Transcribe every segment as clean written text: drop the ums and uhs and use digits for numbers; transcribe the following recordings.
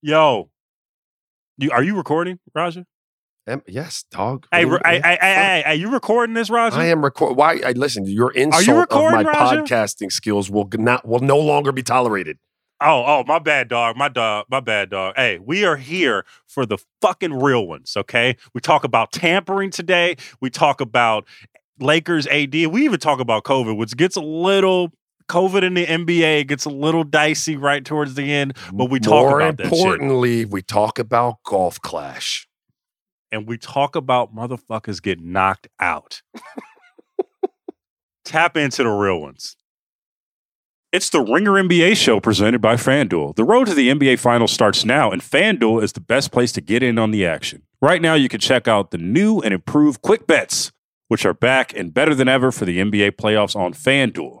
Yo, are you recording, Raja? Yes, dog. Hey, are you recording this, Raja? I am recording. Why? Listen, your insult of my Raja? Podcasting skills will no longer be tolerated. Oh, my bad, dog. My bad, dog. Hey, we are here for the fucking real ones, okay? We talk about tampering today. We talk about Lakers AD. We even talk about COVID, which gets a little... COVID in the NBA gets a little dicey right towards the end, but we talk more about that shit. More importantly, we talk about Golf Clash. And we talk about motherfuckers get knocked out. Tap into the real ones. It's the Ringer NBA show presented by FanDuel. The road to the NBA Finals starts now, and FanDuel is the best place to get in on the action. Right now, you can check out the new and improved Quick Bets, which are back and better than ever for the NBA playoffs on FanDuel.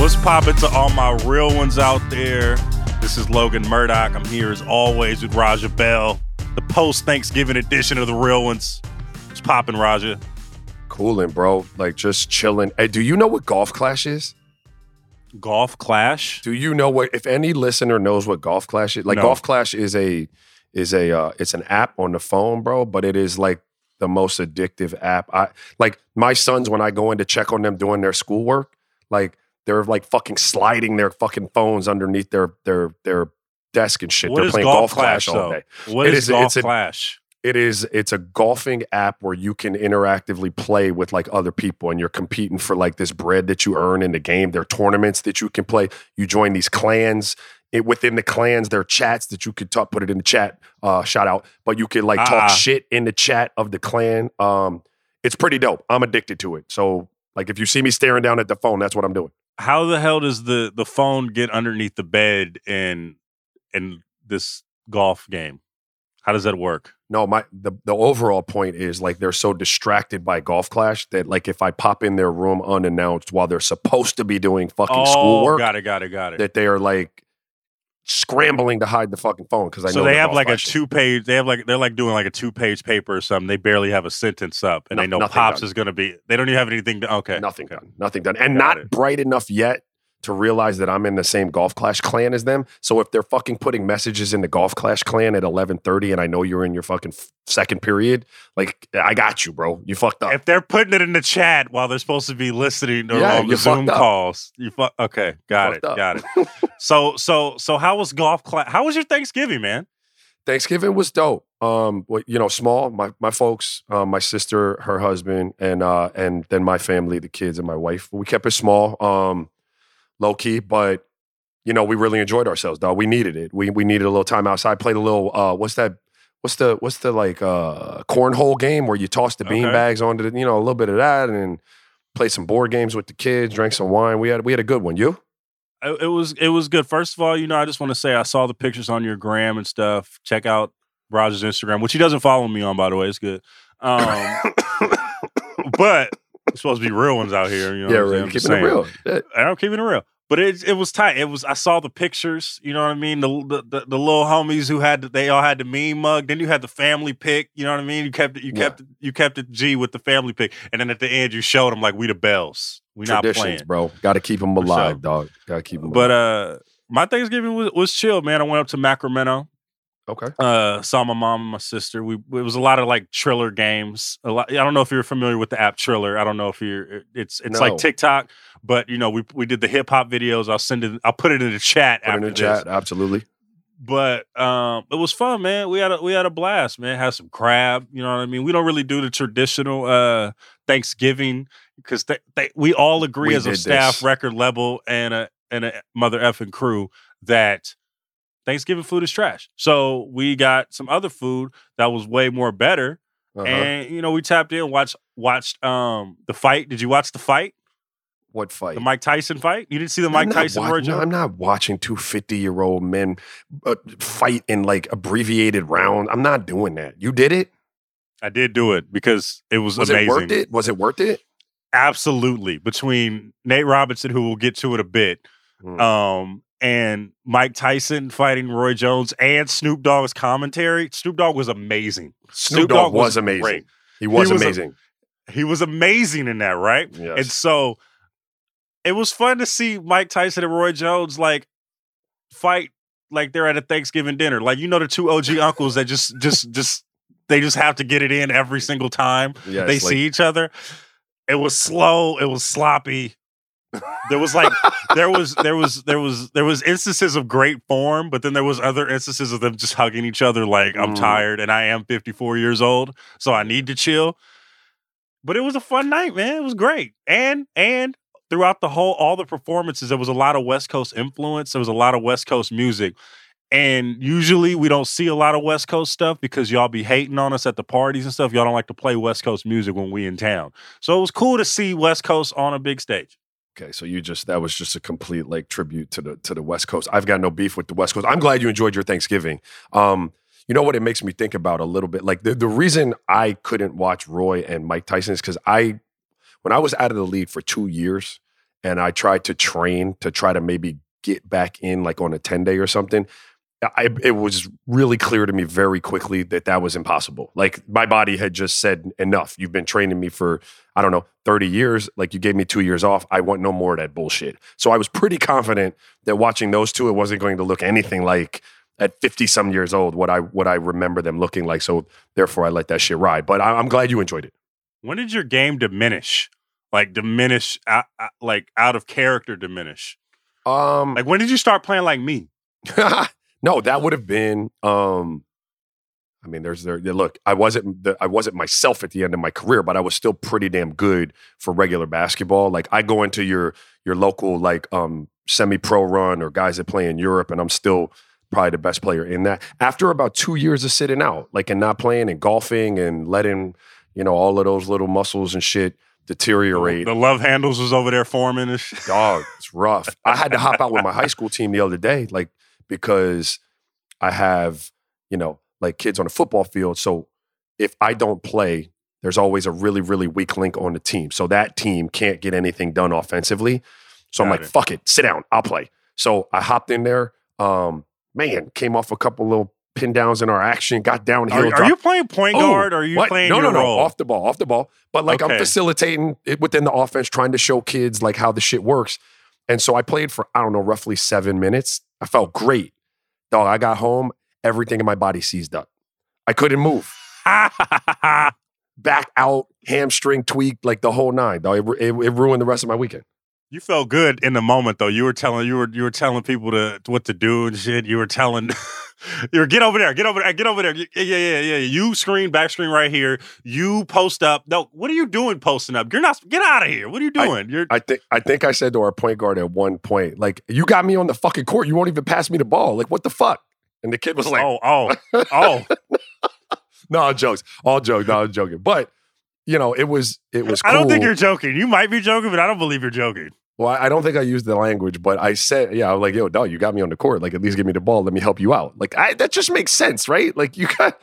What's poppin' to all my real ones out there? This is Logan Murdoch. I'm here as always with Raja Bell, the post-Thanksgiving edition of the real ones. What's poppin', Raja? Coolin', bro. Like, just chillin'. Hey, do you know what Golf Clash is? Golf Clash? Do you know what, if any listener knows what Golf Clash is? Like, no. Golf Clash is it's an app on the phone, bro, but it is like the most addictive app. Like, my sons, when I go in to check on them doing their schoolwork, like, they're like fucking sliding their fucking phones underneath their desk and shit. They're playing Golf Clash all day. What is Golf Clash? It's a golfing app where you can interactively play with like other people and you're competing for like this bread that you earn in the game. There are tournaments that you can play. You join these clans. Within the clans, there are chats that you could talk, put it in the chat, shout out. But you can like talk shit in the chat of the clan. It's pretty dope. I'm addicted to it. So like if you see me staring down at the phone, that's what I'm doing. How the hell does the phone get underneath the bed in this golf game? How does that work? No, the overall point is like they're so distracted by Golf Clash that like if I pop in their room unannounced while they're supposed to be doing fucking schoolwork, got it. That they are like scrambling to hide the fucking phone because I know. So they have like a 2-page. They're like doing like a 2-page paper or something. They barely have a sentence up, and they know Pops is going to be. They don't even have anything done. Okay, nothing done, and not bright enough yet to realize that I'm in the same Golf Clash clan as them. So if they're fucking putting messages in the Golf Clash clan at 11:30, and I know you're in your fucking second period, like I got you, bro. You fucked up. If they're putting it in the chat while they're supposed to be listening or on the Zoom calls, okay, got it. So how was Golf Clash? How was your Thanksgiving, man? Thanksgiving was dope. Small. My folks, my sister, her husband, and then my family, the kids, and my wife. We kept it small. Low key, but you know, we really enjoyed ourselves, dog. We needed it. We needed a little time outside. Played a little what's the cornhole game where you toss the bean bags onto the, you know, a little bit of that, and play some board games with the kids, drank some wine. We had a good one. You? It was good. First of all, you know, I just want to say I saw the pictures on your gram and stuff. Check out Roger's Instagram, which he doesn't follow me on, by the way. It's good. But it's supposed to be real ones out here. You know, yeah, right. Keeping it real. I'm keeping it real. But it was tight. It was. I saw the pictures. You know what I mean. The little homies who had they all had the meme mug. Then you had the family pic. You know what I mean. You kept it G with the family pic. And then at the end, you showed them like we the Bells. We not playing, bro. Got to keep them alive, sure. Dog. Got to keep them. But my Thanksgiving was chill, man. I went up to Sacramento. Okay. Saw my mom and my sister. It was a lot of like Triller games. A lot. I don't know if you're familiar with the app Triller. I don't know if you're. It's like TikTok, but you know we did the hip hop videos. I'll put it in the chat after this. Absolutely. But it was fun, man. We had a blast, man. Had some crab. You know what I mean. We don't really do the traditional Thanksgiving because we all agree as a staff, record level, and a mother effing crew that Thanksgiving food is trash. So we got some other food that was way more better. Uh-huh. And, you know, we tapped in, watched the fight. Did you watch the fight? What fight? The Mike Tyson fight? You didn't see the Mike Tyson version? No, I'm not watching two 50-year-old men fight in, like, abbreviated round. I'm not doing that. You did it? I did do it because it was amazing. Was it worth it? Absolutely. Between Nate Robinson, who we'll get to in a bit, and Mike Tyson fighting Roy Jones and Snoop Dogg's commentary. Snoop Dogg was amazing. Snoop Dogg was amazing. Great. He was amazing. He was amazing in that, right? Yes. And so it was fun to see Mike Tyson and Roy Jones like fight like they're at a Thanksgiving dinner. Like, you know, the two OG uncles that just they just have to get it in every single time they see each other. It was slow. It was sloppy. There was instances of great form, but then there was other instances of them just hugging each other like, I'm tired and I am 54 years old, so I need to chill. But it was a fun night, man. It was great. And throughout all the performances, there was a lot of West Coast influence. There was a lot of West Coast music. And usually we don't see a lot of West Coast stuff because y'all be hating on us at the parties and stuff. Y'all don't like to play West Coast music when we in town. So it was cool to see West Coast on a big stage. Okay, so that was just a complete like tribute to the West Coast. I've got no beef with the West Coast. I'm glad you enjoyed your Thanksgiving. You know what it makes me think about a little bit? Like the reason I couldn't watch Roy and Mike Tyson is because when I was out of the league for 2 years and I tried to train to try to maybe get back in like on a 10-day or something, it was really clear to me very quickly that was impossible. Like my body had just said, enough. You've been training me for, I don't know, 30 years. Like you gave me 2 years off. I want no more of that bullshit. So I was pretty confident that watching those two, it wasn't going to look anything like at 50 some years old, what I remember them looking like. So therefore I let that shit ride, but I'm glad you enjoyed it. When did your game diminish? Like diminish, like out of character diminish? Like when did you start playing like me? No, that would have been. I mean, look. I wasn't myself at the end of my career, but I was still pretty damn good for regular basketball. Like I go into your local like semi-pro run or guys that play in Europe, and I'm still probably the best player in that. After about 2 years of sitting out, like and not playing and golfing and letting all of those little muscles and shit deteriorate. The love handles was over there forming and shit. Dog, it's rough. I had to hop out with my high school team the other day, like. Because I have, like kids on a football field. So if I don't play, there's always a really, really weak link on the team. So that team can't get anything done offensively. So I'm like, fuck it, sit down, I'll play. So I hopped in there. Came off a couple little pin downs in our action, got downhill. Are you playing point guard or are you playing role? No, off the ball. But like I'm facilitating it within the offense, trying to show kids like how the shit works. And so I played for, I don't know, roughly 7 minutes. I felt great. Dog, I got home, everything in my body seized up. I couldn't move. Back out, hamstring tweaked, like the whole nine. Dog, it ruined the rest of my weekend. You felt good in the moment, though. You were telling people what to do and shit. You were telling, get over there. Yeah. You screen, back screen right here. You post up. No, what are you doing posting up? Get out of here. What are you doing? I think I said to our point guard at one point, like, you got me on the fucking court. You won't even pass me the ball. Like, what the fuck? And the kid was like, oh. No, I'm joking. All jokes. No, I'm joking. But, it was cool. I don't think you're joking. You might be joking, but I don't believe you're joking. Well, I don't think I used the language, but I said, I was like, yo, dog, you got me on the court. Like, at least give me the ball. Let me help you out. Like, that just makes sense, right? Like, you got,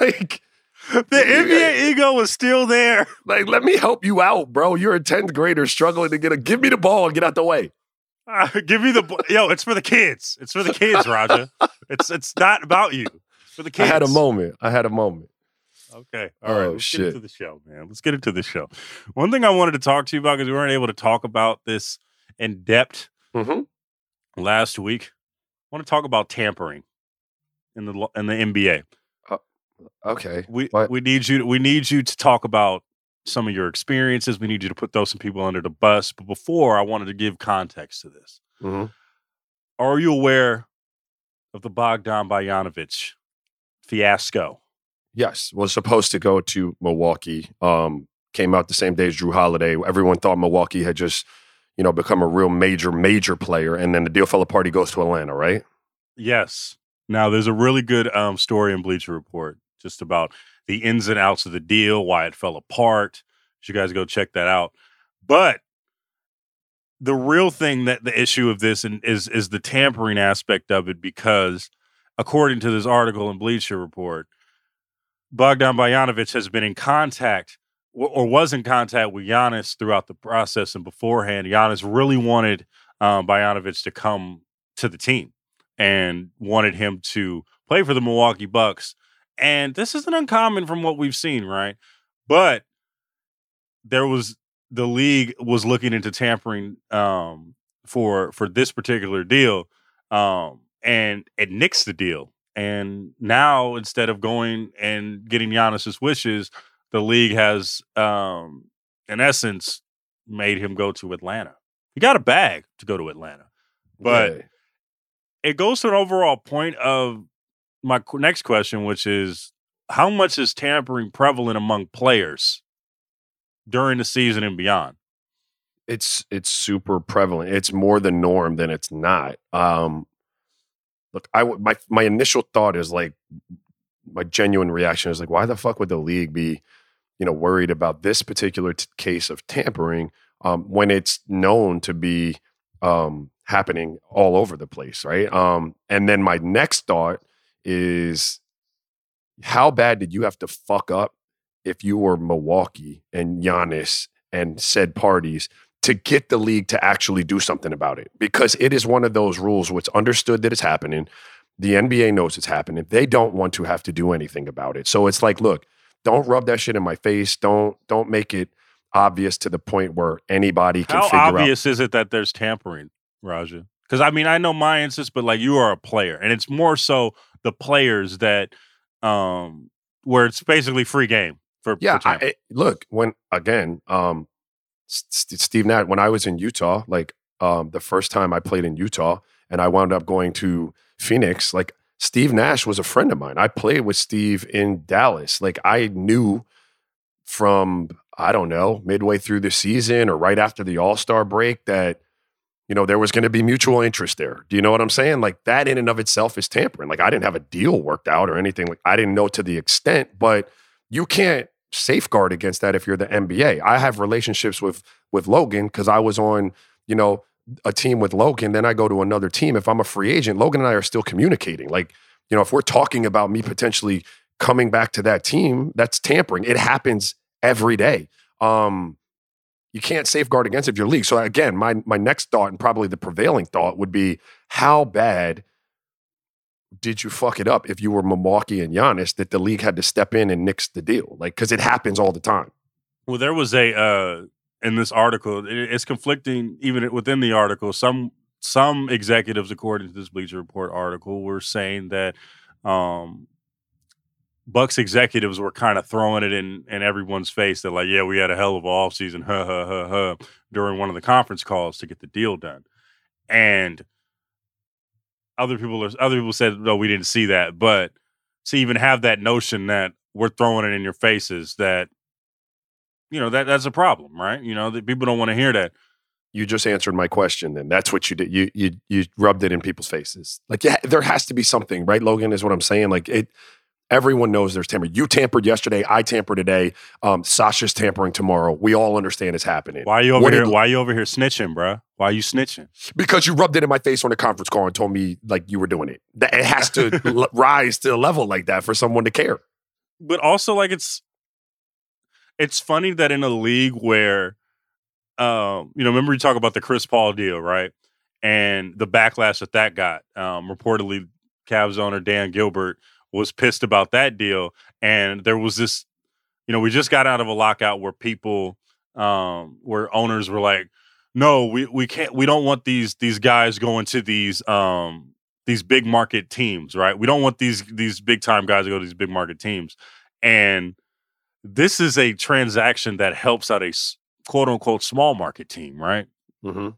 like... The NBA ego was still there. Like, let me help you out, bro. You're a 10th grader struggling to give me the ball and get out the way. Give me the yo. It's for the kids. It's for the kids, Raja. It's not about you. It's for the kids. I had a moment. Okay. All right. Let's get into the show, man. Let's get into the show. One thing I wanted to talk to you about, because we weren't able to talk about this in depth last week. I want to talk about tampering in the NBA. Okay. We need you to talk about some of your experiences. We need you to throw some people under the bus. But before, I wanted to give context to this. Mm-hmm. Are you aware of the Bogdan Bogdanovic fiasco? Yes. Was supposed to go to Milwaukee. Came out the same day as Drew Holiday. Everyone thought Milwaukee had just, become a real major player. And then the deal fell apart. He goes to Atlanta, right? Yes. Now, there's a really good story in Bleacher Report just about the ins and outs of the deal, why it fell apart. You guys go check that out. But the real thing, that the issue of this is the tampering aspect of it, because according to this article in Bleacher Report, Bogdan Bogdanovic has been in contact or was in contact with Giannis throughout the process, and beforehand, Giannis really wanted Bogdanovic to come to the team and wanted him to play for the Milwaukee Bucks. And this isn't uncommon from what we've seen, right? But the league was looking into tampering for this particular deal, and it nixed the deal. And now, instead of going and getting Giannis's wishes, the league has, in essence, made him go to Atlanta. He got a bag to go to Atlanta. But it goes to an overall point of my next question, which is, how much is tampering prevalent among players during the season and beyond? It's super prevalent. It's more the norm than it's not. Look, my initial thought is, like, my genuine reaction is, like, why the fuck would the league be, worried about this particular case of tampering when it's known to be happening all over the place, right? And then my next thought is, how bad did you have to fuck up if you were Milwaukee and Giannis and said parties to get the league to actually do something about it? Because it is one of those rules where it's understood that it's happening. The NBA knows it's happening. They don't want to have to do anything about it. So it's like, look, don't rub that shit in my face. Don't make it obvious to the point where anybody can figure out. How obvious is it that there's tampering, Raja? Because, I know my instance, but, like, you are a player. And it's more so the players that where it's basically free game for tampering. Steve Nash, when I was in Utah, like, the first time I played in Utah and I wound up going to Phoenix, like, Steve Nash was a friend of mine. I played with Steve in Dallas. Like, I knew from, I don't know, midway through the season or right after the All-Star break that, there was going to be mutual interest there. Do you know what I'm saying? Like, that in and of itself is tampering. Like, I didn't have a deal worked out or anything. Like, I didn't know to the extent, but you can't safeguard against that if you're the NBA. I have relationships with Logan because I was on, a team with Logan. Then I go to another team. If I'm a free agent, Logan and I are still communicating. Like, if we're talking about me potentially coming back to that team, that's tampering. It happens every day. You can't safeguard against it if you're league. So again, my next thought, and probably the prevailing thought, would be, how bad did you fuck it up if you were Milwaukee and Giannis that the league had to step in and nix the deal? Like, because it happens all the time. Well, there was a in this article, it's conflicting even within the article. Some executives, according to this Bleacher Report article, were saying that Bucks executives were kind of throwing it in everyone's face that, like, yeah, we had a hell of an offseason, during one of the conference calls to get the deal done. And Other people said, no, we didn't see that. But to even have that notion that we're throwing it in your faces, that, that's a problem, right? That people don't want to hear that. You just answered my question, then. That's what you did. You rubbed it in people's faces. Like, yeah, there has to be something, right, Logan, is what I'm saying. Like, everyone knows there's tampering. You tampered yesterday. I tampered today. Sasha's tampering tomorrow. We all understand it's happening. Why are you over here snitching, bro? Why are you snitching? Because you rubbed it in my face on a conference call and told me, like, you were doing it. It has to rise to a level like that for someone to care. But also, like, it's funny that in a league where, remember we talk about the Chris Paul deal, right? and the backlash that that got. Reportedly, Cavs owner Dan Gilbert was pissed about that deal, and there was this, you know, we just got out of a lockout where people, where owners were like, no, we can't, we don't want these guys going to these big market teams, right? We don't want these big time guys to go to these big market teams. And this is a transaction that helps out a quote unquote small market team, right? Mm-hmm.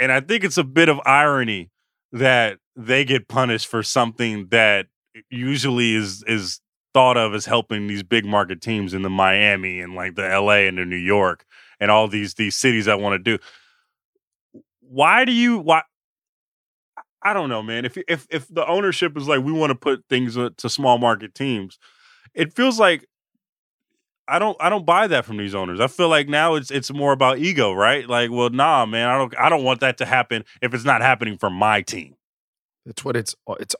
And I think it's a bit of irony that they get punished for something that usually is thought of as helping these big market teams in the Miami and like the LA and the New York and all these cities that want to do. Why? I don't know, man. If the ownership is like, we want to put things to small market teams, it feels like I don't buy that from these owners. I feel like now it's more about ego, right? Like, well, nah, man, I don't want that to happen if it's not happening for my team. That's what it's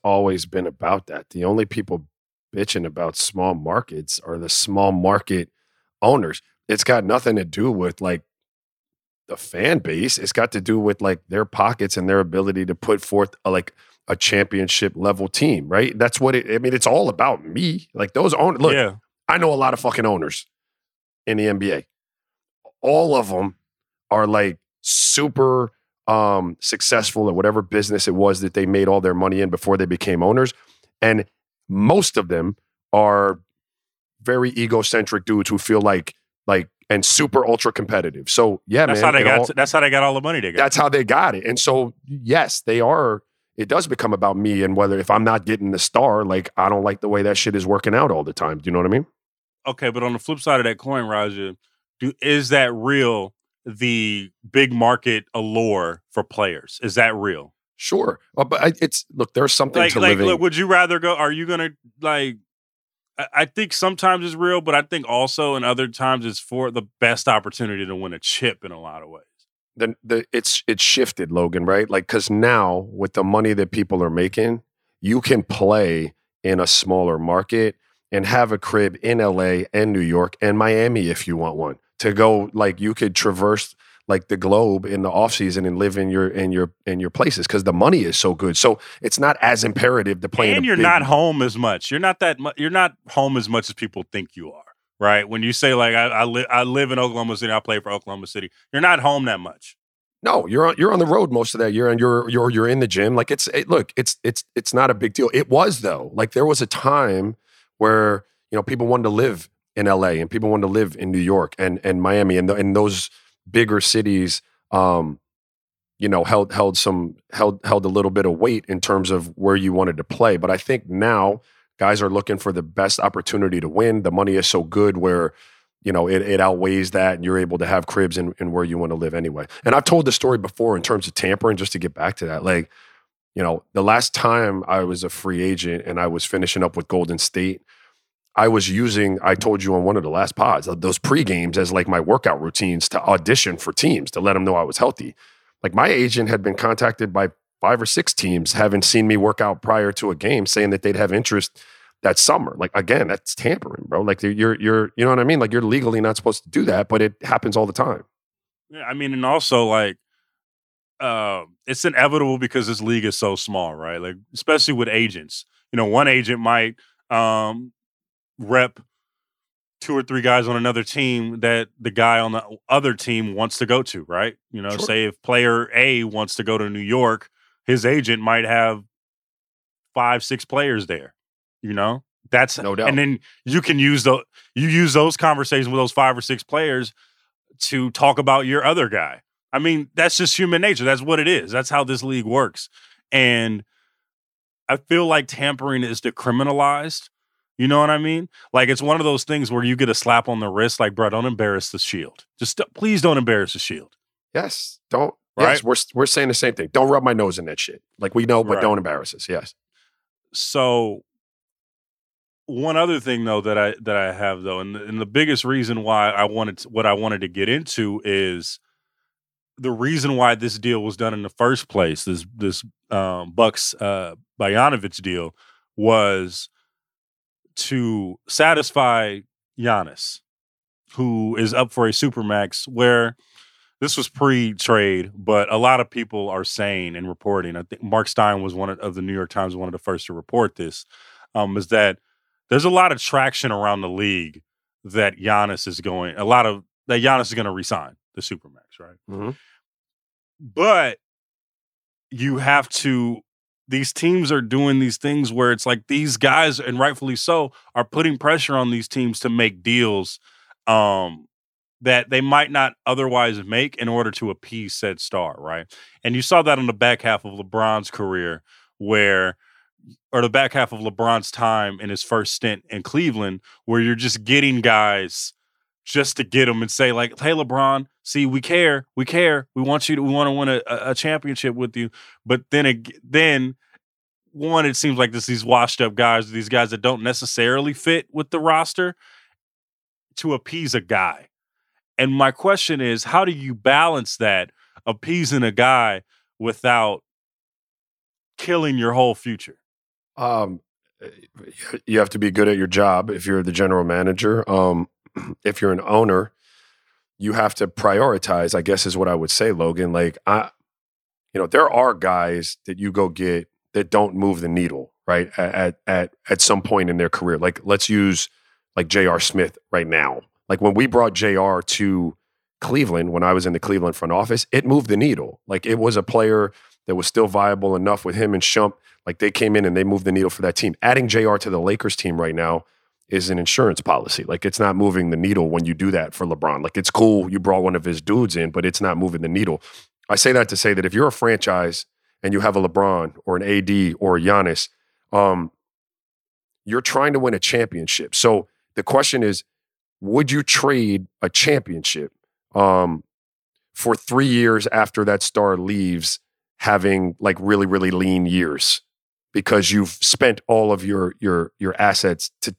always been about. That the only people bitching about small markets are the small market owners. It's got nothing to do with like the fan base. It's got to do with like their pockets and their ability to put forth like a championship level team, right? That's what it, I mean, it's all about me. Like those owners, look, yeah. I know a lot of fucking owners in the NBA. All of them are like super successful at whatever business it was that they made all their money in before they became owners. And most of them are very egocentric dudes who feel like, and super ultra competitive. So yeah, that's man, that's how they got all the money they got. That's how they got it. And so yes, they are. It does become about me, and whether if I'm not getting the star, like I don't like the way that shit is working out all the time. Do you know what I mean? Okay, but on the flip side of that coin, Raja, is that real? The big market allure for players, is that real? Sure, but it's look. There's something to living. Look, would you rather go? Are you gonna like? I think sometimes it's real, but I think also in other times it's for the best opportunity to win a chip in a lot of ways. It's shifted, Logan, right? Like, because now with the money that people are making, you can play in a smaller market and have a crib in LA and New York and Miami if you want one. To go, like you could traverse like the globe in the off season and live in your places because the money is so good. So it's not as imperative to play. And you're not home as much. You're not home as much as people think you are. Right? When you say like I live in Oklahoma City, I play for Oklahoma City. You're not home that much. No, you're on the road most of that year, and you're in the gym. Like it's not a big deal. It was though. Like there was a time where you know people wanted to live in LA and people wanted to live in New York and Miami and those bigger cities, you know, held a little bit of weight in terms of where you wanted to play. But I think now guys are looking for the best opportunity to win. The money is so good where, you know, it outweighs that and you're able to have cribs in where you want to live anyway. And I've told the story before in terms of tampering, just to get back to that. Like, you know, the last time I was a free agent and I was finishing up with Golden State, I was using, I told you on one of the last pods, those pre-games as like my workout routines to audition for teams to let them know I was healthy. Like my agent had been contacted by 5 or 6 teams having seen me work out prior to a game saying that they'd have interest that summer. Like again, that's tampering, bro. Like you know what I mean? Like you're legally not supposed to do that, but it happens all the time. Yeah, I mean, and also like, it's inevitable because this league is so small, right? Like, especially with agents, you know, one agent might, rep 2 or 3 guys on another team that the guy on the other team wants to go to, right? You know, sure. Say if player A wants to go to New York, his agent might have 5, 6 players there, you know? That's no doubt. And then you can use those conversations with those 5 or 6 players to talk about your other guy. I mean, that's just human nature. That's what it is. That's how this league works. And I feel like tampering is decriminalized. You know what I mean? Like, it's one of those things where you get a slap on the wrist, like, bro, don't embarrass the Shield. Just please don't embarrass the Shield. Yes, don't. Right? Yes, we're saying the same thing. Don't rub my nose in that shit. Like, we know, but right. Don't embarrass us. Yes. So, one other thing, though, that I have, though, and the biggest reason why I wanted to get into is the reason why this deal was done in the first place, this Bucks Bogdanovic deal, was to satisfy Giannis, who is up for a Supermax, where This was pre-trade, but a lot of people are saying and reporting, I think Mark Stein was one of the New York Times, one of the first to report this, is that there's a lot of traction around the league that Giannis is going to resign the Supermax, right? Mm-hmm. But you have to, these teams are doing these things where it's like these guys, and rightfully so, are putting pressure on these teams to make deals, that they might not otherwise make in order to appease said star, right? And you saw that on the back half of LeBron's career or the back half of LeBron's time in his first stint in Cleveland, where you're just getting guys just to get them and say like, hey, LeBron, see, we care. We want to win a championship with you. But then one, it seems like these washed up guys, these guys that don't necessarily fit with the roster to appease a guy. And my question is, how do you balance that, appeasing a guy without killing your whole future? You have to be good at your job if you're the general manager. If you're an owner, you have to prioritize, I guess is what I would say, Logan. Like, there are guys that you go get that don't move the needle, right, at some point in their career. Like, let's use like J.R. Smith right now. Like when we brought JR to Cleveland, when I was in the Cleveland front office, it moved the needle. Like it was a player that was still viable enough with him and Shump. Like they came in and they moved the needle for that team. Adding JR to the Lakers team right now is an insurance policy. Like it's not moving the needle when you do that for LeBron. Like it's cool you brought one of his dudes in, but it's not moving the needle. I say that to say that if you're a franchise and you have a LeBron or an AD or a Giannis, you're trying to win a championship. So the question is, would you trade a championship for 3 years after that star leaves, having like really, really lean years because you've spent all of your assets to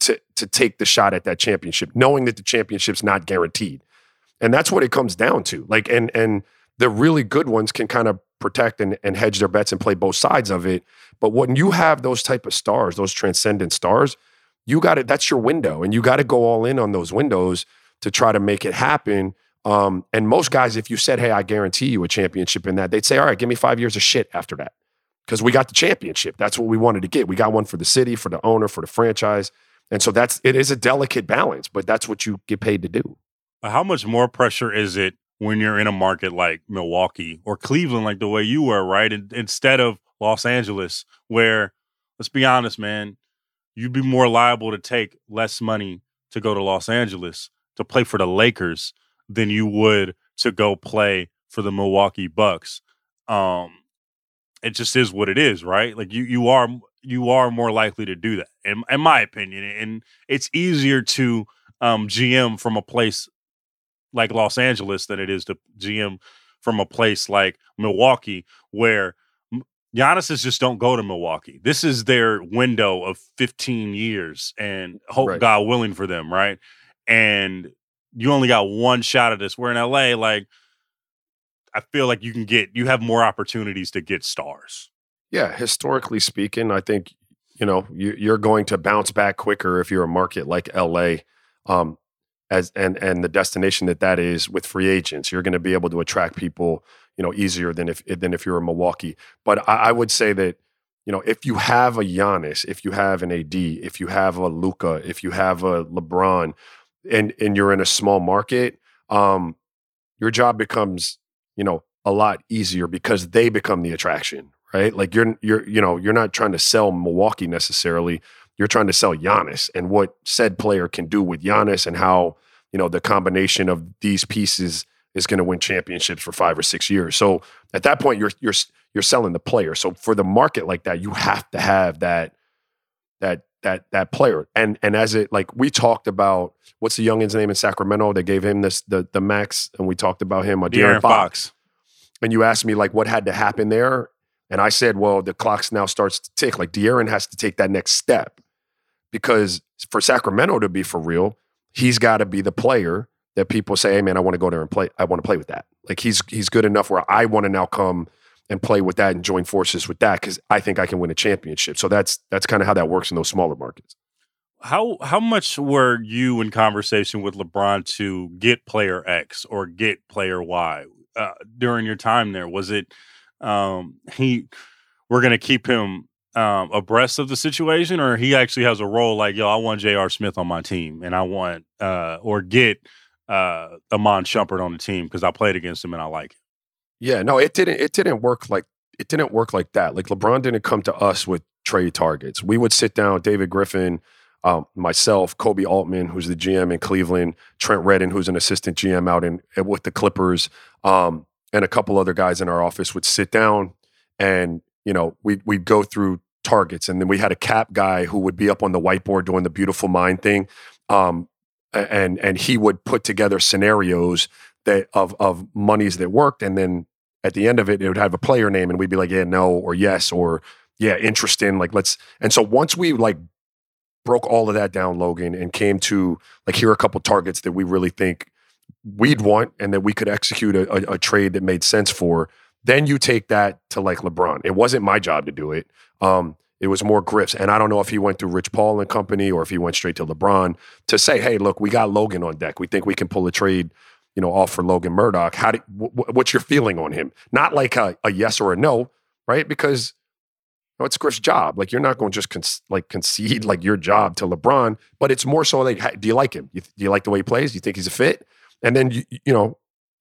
take the shot at that championship, knowing that the championship's not guaranteed? And that's what it comes down to. Like, and the really good ones can kind of protect and hedge their bets and play both sides of it. But when you have those type of stars, those transcendent stars, you got it. That's your window, and you got to go all in on those windows to try to make it happen. And most guys, if you said, "Hey, I guarantee you a championship in that," they'd say, "All right, give me 5 years of shit after that," because we got the championship. That's what we wanted to get. We got one for the city, for the owner, for the franchise, and so it is a delicate balance, but that's what you get paid to do. How much more pressure is it when you're in a market like Milwaukee or Cleveland, like the way you were, right? Instead of Los Angeles, where, let's be honest, man, you'd be more liable to take less money to go to Los Angeles to play for the Lakers than you would to go play for the Milwaukee Bucks. It just is what it is, right? Like you are more likely to do that, in my opinion. And it's easier to GM from a place like Los Angeles than it is to GM from a place like Milwaukee, where Giannis just don't go to Milwaukee. This is their window of 15 years and hope, right, God willing, for them, right? And you only got one shot at this. Where in LA, like, I feel like you have more opportunities to get stars. Yeah, historically speaking, I think, you're going to bounce back quicker if you're a market like LA, and the destination that is with free agents. You're going to be able to attract people, easier than if you're in Milwaukee. But I would say that, if you have a Giannis, if you have an AD, if you have a Luka, if you have a LeBron, and you're in a small market, your job becomes, a lot easier because they become the attraction, right? Like you're not trying to sell Milwaukee necessarily. You're trying to sell Giannis and what said player can do with Giannis and how, the combination of these pieces is going to win championships for 5 or 6 years. So at that point, you're selling the player. So for the market like that, you have to have that player. And as it, like, we talked about, what's the youngin's name in Sacramento? They gave him the max, and we talked about him, De'Aaron Fox. And you asked me like what had to happen there, and I said, well, the clock now starts to tick. Like De'Aaron has to take that next step, because for Sacramento to be for real, he's got to be the player that people say, hey man, I want to go there and play. I want to play with that. Like he's good enough where I want to now come and play with that and join forces with that because I think I can win a championship. So that's kind of how that works in those smaller markets. How much were you in conversation with LeBron to get player X or get player Y? during your time there? Was it we're going to keep him abreast of the situation, or he actually has a role like, yo, I want J.R. Smith on my team, and I want or get Iman Shumpert on the team because I played against him and I like him? Yeah, no, it didn't work like that. Like, LeBron didn't come to us with trade targets. We would sit down, David Griffin, myself, Kobe Altman, who's the GM in Cleveland, Trent Redden, who's an assistant GM out in with the Clippers, and a couple other guys in our office would sit down, and we'd go through targets. And then we had a cap guy who would be up on the whiteboard doing the beautiful mind thing, and he would put together scenarios that of monies that worked, and then at the end of it, it would have a player name, and we'd be like, yeah, no, or yes, or yeah, interesting. Like, let's. And so once we broke all of that down, Logan, and came to here are a couple targets that we really think we'd want and that we could execute a trade that made sense for, then you take that to LeBron. It wasn't my job to do it. It was more Griff's. And I don't know if he went through Rich Paul and company or if he went straight to LeBron to say, hey, look, we got Logan on deck. We think we can pull a trade off for Logan Murdoch. What's your feeling on him? Not like a yes or a no, right? Because it's Griff's job. You're not going to just concede your job to LeBron, but it's more so do you like him? Do you like the way he plays? Do you think he's a fit? And then,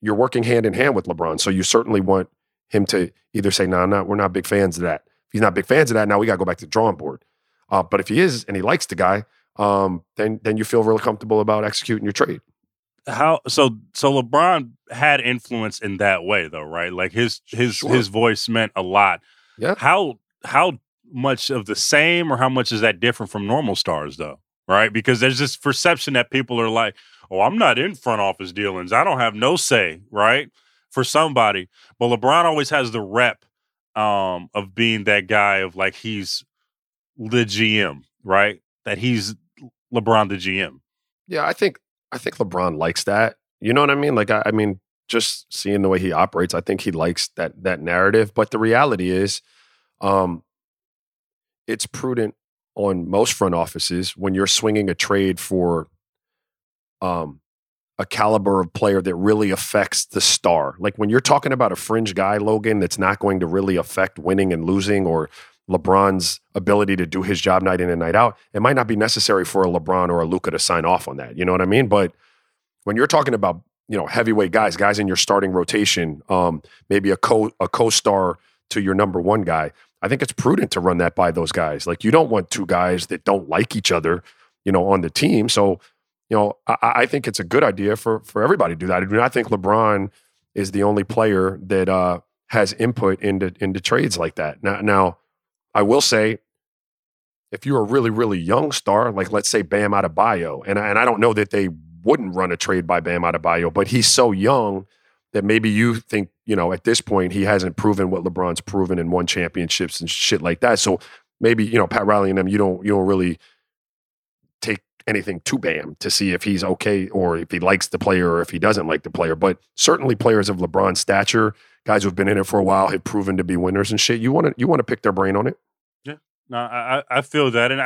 you're working hand in hand with LeBron. So you certainly want him to either say, no, we're not big fans of that. If he's not big fans of that, now we got to go back to the drawing board. But if he is and he likes the guy, then you feel really comfortable about executing your trade. So LeBron had influence in that way though, right? His voice meant a lot. Yeah. How much of the same, or how much is that different from normal stars though, right? Because there's this perception that people are like, oh, I'm not in front office dealings. I don't have no say, right? For somebody. But LeBron always has the rep of being that guy of he's the GM, right? That he's LeBron the GM. Yeah, I think LeBron likes that. You know what I mean? I mean, just seeing the way he operates, I think he likes that narrative. But the reality is, it's prudent on most front offices when you're swinging a trade for a caliber of player that really affects the star. When you're talking about a fringe guy, Logan, that's not going to really affect winning and losing or LeBron's ability to do his job night in and night out, it might not be necessary for a LeBron or a Luka to sign off on that. You know what I mean? But when you're talking about, heavyweight guys in your starting rotation, maybe a co-star to your number one guy, I think it's prudent to run that by those guys. You don't want two guys that don't like each other, on the team. So, I think it's a good idea for everybody to do that. I do not think LeBron is the only player that has input into trades like that. Now, I will say, if you're a really, really young star, let's say Bam Adebayo, and I don't know that they wouldn't run a trade by Bam Adebayo, but he's so young that maybe you think, at this point, he hasn't proven what LeBron's proven and won championships and shit like that. So maybe, Pat Riley and them, you don't really take anything to Bam to see if he's okay or if he likes the player or if he doesn't like the player. But certainly players of LeBron's stature, guys who've been in it for a while, have proven to be winners and shit. You want to pick their brain on it. Yeah, no, I feel that, and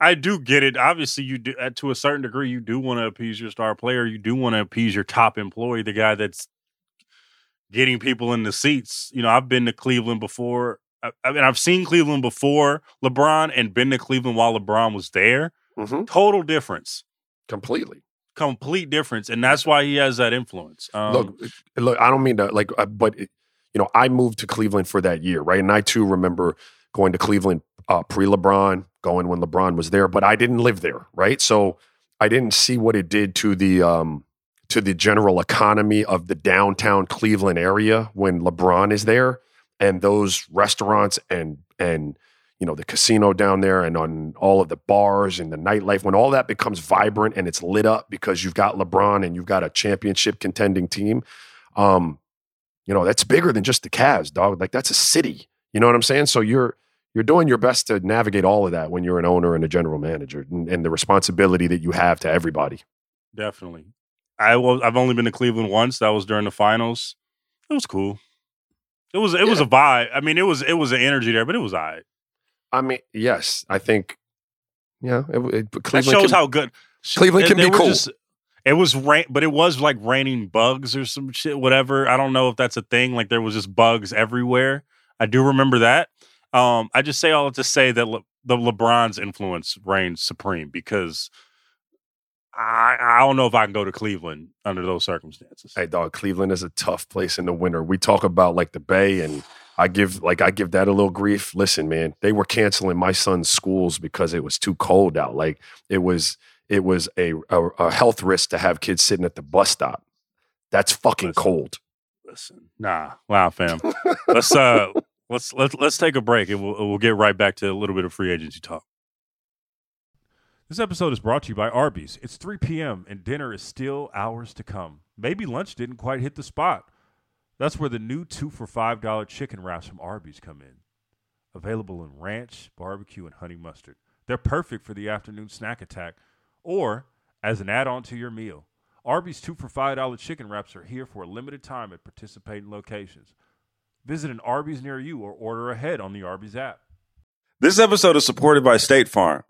I do get it. Obviously, you do, to a certain degree. You do want to appease your star player. You do want to appease your top employee, the guy that's getting people in the seats. I've been to Cleveland before. I mean, I've seen Cleveland before LeBron, and been to Cleveland while LeBron was there. Mm-hmm. Total difference, completely. Complete difference, and that's why he has that influence. Look, I don't mean to I moved to Cleveland for that year, right? And I too remember going to Cleveland pre-LeBron, going when LeBron was there, but I didn't live there, right? So I didn't see what it did to the general economy of the downtown Cleveland area when LeBron is there, and those restaurants and the casino down there and on all of the bars and the nightlife, when all that becomes vibrant and it's lit up because you've got LeBron and you've got a championship contending team, that's bigger than just the Cavs, dog. That's a city. You know what I'm saying? So you're doing your best to navigate all of that when you're an owner and a general manager and the responsibility that you have to everybody. Definitely. I've only been to Cleveland once. That was during the finals. It was cool. It was a vibe. I mean, it was an energy there, but it was all right. I mean, yes, I think, Cleveland that shows how good Cleveland can be cool. Just, It was rain, but it was like raining bugs or some shit, whatever. I don't know if that's a thing. Like, there was just bugs everywhere. I do remember that. I just say all to say that the LeBron's influence reigns supreme, because I don't know if I can go to Cleveland under those circumstances. Hey, dog, Cleveland is a tough place in the winter. We talk about like the Bay, and I give that a little grief. Listen, man, they were canceling my son's schools because it was too cold out. Like, it was a health risk to have kids sitting at the bus stop. That's fucking cold. Listen, nah, wow, fam. Let's take a break, and we'll get right back to a little bit of free agency talk. This episode is brought to you by Arby's. It's 3 p.m. and dinner is still hours to come. Maybe lunch didn't quite hit the spot. That's where the new 2 for $5 chicken wraps from Arby's come in. Available in ranch, barbecue, and honey mustard. They're perfect for the afternoon snack attack or as an add-on to your meal. Arby's 2 for $5 chicken wraps are here for a limited time at participating locations. Visit an Arby's near you or order ahead on the Arby's app. This episode is supported by State Farm.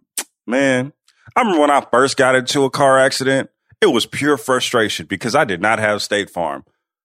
Man, I remember when I first got into a car accident, it was pure frustration because I did not have State Farm.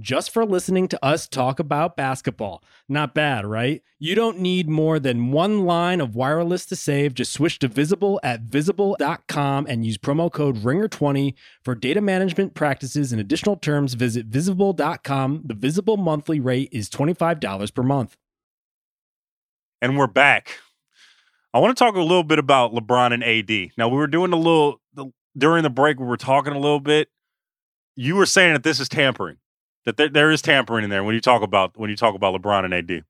Just for listening to us talk about basketball. Not bad, right? You don't need more than one line of wireless to save. Just switch to Visible at Visible.com and use promo code RINGER20 for data management practices and additional terms. Visit Visible.com. The Visible monthly rate is $25 per month. And we're back. I want to talk a little bit about LeBron and AD. Now, we were doing a little, during the break, we were talking a little bit. You were saying that this is tampering. That there is tampering in there when you talk about LeBron and AD.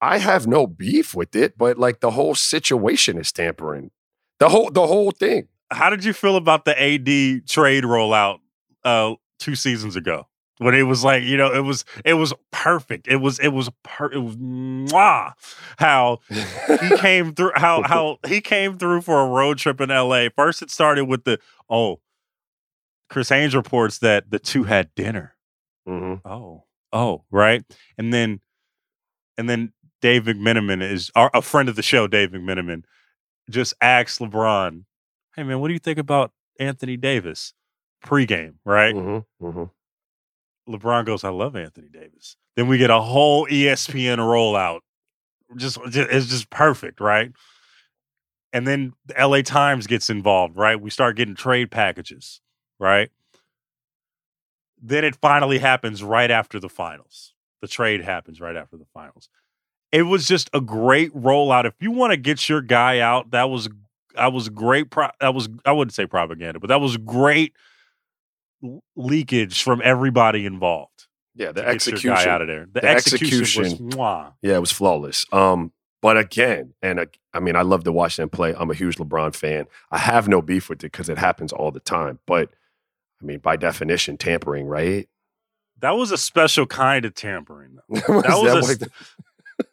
I have no beef with it, but like the whole situation is tampering. The whole thing. How did you feel about the AD trade rollout 2 seasons ago when it was like, you know, it was perfect. It was mwah, how he came through how he came through for a road trip in LA. First it started with Chris Haynes reports that the two had dinner. Mm-hmm. Oh, right. And then Dave McMenamin is a friend of the show. Dave McMenamin just asks LeBron, "Hey man, what do you think about Anthony Davis?" Pre-game, right? Mm-hmm. Mm-hmm. LeBron goes, "I love Anthony Davis." Then we get a whole ESPN rollout. Just it's just perfect, right? And then the LA Times gets involved, right? We start getting trade packages, right? Then it finally happens right after the finals. The trade happens right after the finals. It was just a great rollout. If you want to get your guy out, that was great. I wouldn't say propaganda, but that was great leakage from everybody involved. Yeah, the execution, get your guy out of there. The execution was mwah. Yeah, it was flawless. But again, I love to watch them play. I'm a huge LeBron fan. I have no beef with it because it happens all the time, but. I mean, by definition, tampering, right? That was a special kind of tampering. I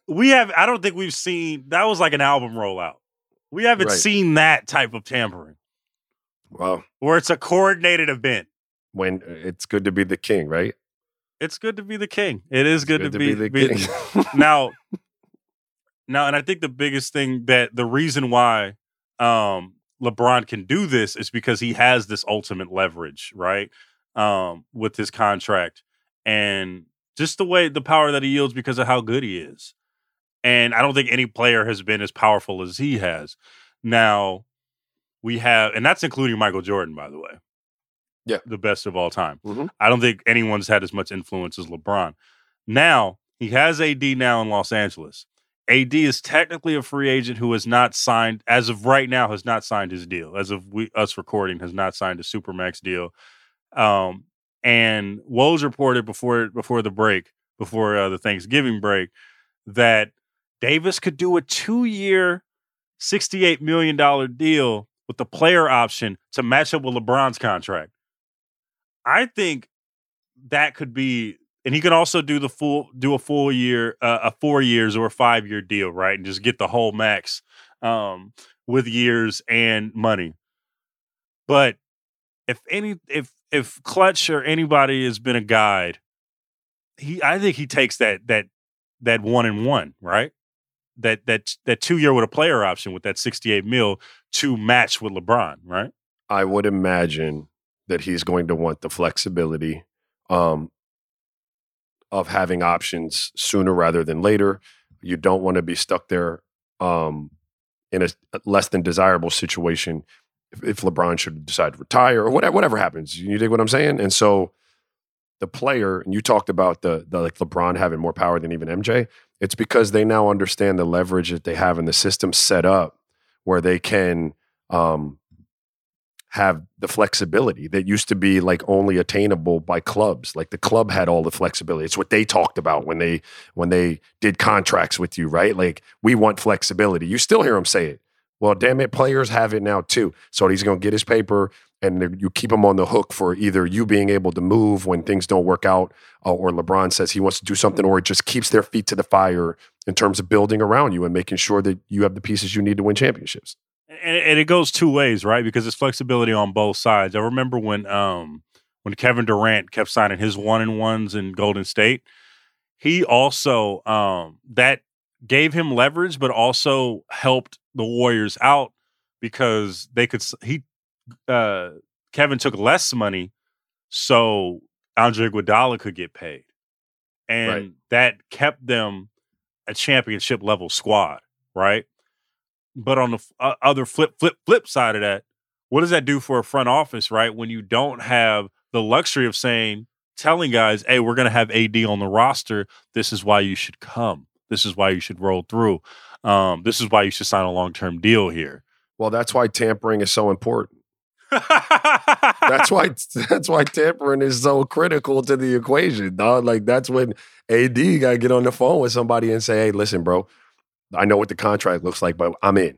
don't think we've seen, that was like an album rollout. We haven't seen that type of tampering. Wow. Where it's a coordinated event. When it's good to be the king, right? It's good to be the king. It is good to be the king. now, and I think the biggest thing that the reason why, LeBron can do this is because he has this ultimate leverage, right? With his contract and just the power that he yields because of how good he is. And I don't think any player has been as powerful as he has. Now we have, and that's including Michael Jordan, by the way. yeah, the best of all time. Mm-hmm. I don't think anyone's had as much influence as LeBron. Now, he has AD now in Los Angeles. AD is technically a free agent who has not signed, as of right now, has not signed his deal. As of us recording, has not signed a Supermax deal. And Woj reported before the Thanksgiving break, that Davis could do a 2-year, $68 million deal with the player option to match up with LeBron's contract. I think that could be, and he can also do a full year, a 4 years or a 5-year deal, right? And just get the whole max with years and money. But if Clutch or anybody has been a guide, I think he takes that 1 and 1, right? That 2 year with a player option with that $68 million to match with LeBron, right? I would imagine that he's going to want the flexibility of having options sooner rather than later. You don't want to be stuck there in a less than desirable situation if LeBron should decide to retire or whatever happens. You dig what I'm saying? And so the player, and you talked about the LeBron having more power than even MJ. It's because they now understand the leverage that they have in the system set up where they can have the flexibility that used to be like only attainable by clubs. Like the club had all the flexibility. It's what they talked about when they did contracts with you, right? Like, we want flexibility. You still hear them say it. Well, damn it, players have it now too. So he's going to get his paper, and you keep him on the hook for either you being able to move when things don't work out, or LeBron says he wants to do something, or it just keeps their feet to the fire in terms of building around you and making sure that you have the pieces you need to win championships. And it goes two ways, right? Because it's flexibility on both sides. I remember when Kevin Durant kept signing his 1 and 1s in Golden State, he also that gave him leverage, but also helped the Warriors out because they could. Kevin took less money, so Andre Iguodala could get paid, and right. That kept them a championship level squad, right? But on the other flip side of that, what does that do for a front office, right? When you don't have the luxury of telling guys, "Hey, we're going to have AD on the roster. This is why you should come. This is why you should roll through. This is why you should sign a long-term deal here." Well, that's why tampering is so important. That's why tampering is so critical to the equation, dog. Like, that's when AD got to get on the phone with somebody and say, "Hey, listen, bro, I know what the contract looks like, but I'm in."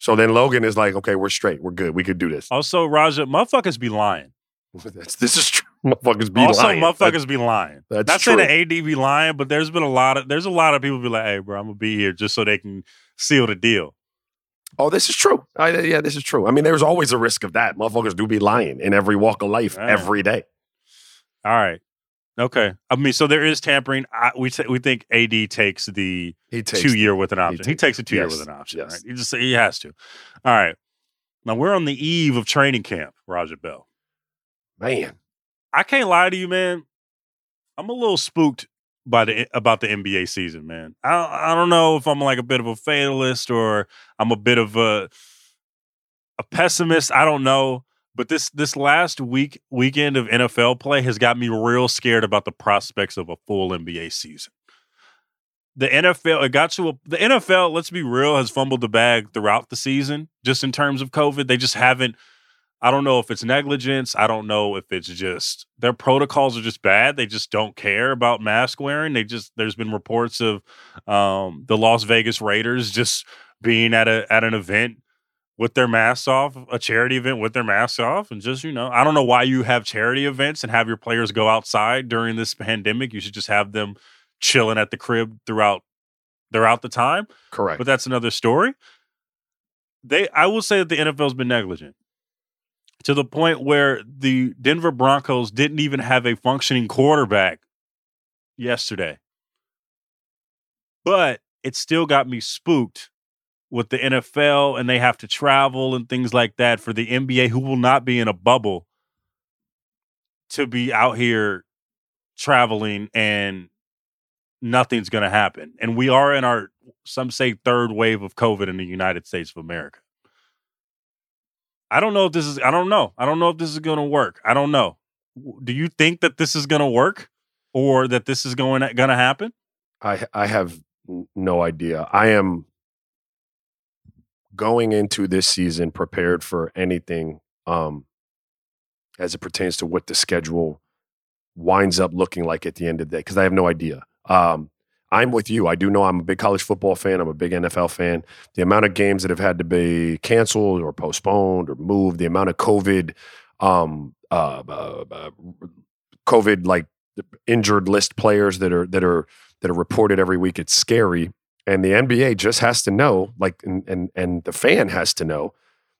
So then Logan is like, "Okay, we're straight. We're good. We could do this." Also, Raja, motherfuckers be lying. This is true. Motherfuckers be lying. That's not true. Not saying the AD be lying, but there's a lot of people be like, "Hey, bro, I'm gonna be here just so they can seal the deal." Oh, this is true. This is true. I mean, there's always a risk of that. Motherfuckers do be lying in every walk of life, every day. All right. Okay. I mean, so there is tampering. We think AD takes the 2 year with an option. He takes a 2 year with an option. Yes. Right? He has to. All right. Now we're on the eve of training camp, Raja Bell. Man, I can't lie to you, man. I'm a little spooked about the NBA season, man. I don't know if I'm like a bit of a fatalist or I'm a bit of a pessimist. I don't know, but this last weekend of NFL play has got me real scared about the prospects of a full NBA season. The NFL, let's be real, has fumbled the bag throughout the season just in terms of COVID. They just haven't. I don't know if it's negligence. I don't know if it's just their protocols are just bad. They just don't care about mask wearing. There's been reports of the Las Vegas Raiders just being at an event with their masks off, a charity event with their masks off. And just, I don't know why you have charity events and have your players go outside during this pandemic. You should just have them chilling at the crib throughout the time. Correct. But that's another story. I will say that the NFL's been negligent, to the point where the Denver Broncos didn't even have a functioning quarterback yesterday. But it still got me spooked with the NFL, and they have to travel and things like that. For the NBA, who will not be in a bubble, to be out here traveling and nothing's going to happen. And we are in our, some say, third wave of COVID in the United States of America. I don't know if this is going to work. I don't know. Do you think that this is going to work or that this is going to happen? I have no idea. I am going into this season prepared for anything as it pertains to what the schedule winds up looking like at the end of the day, because I have no idea. I'm with you. I do know I'm a big college football fan. I'm a big NFL fan. The amount of games that have had to be canceled or postponed or moved, the amount of COVID like injured list players that are reported every week, it's scary. And the NBA just has to know, like, and the fan has to know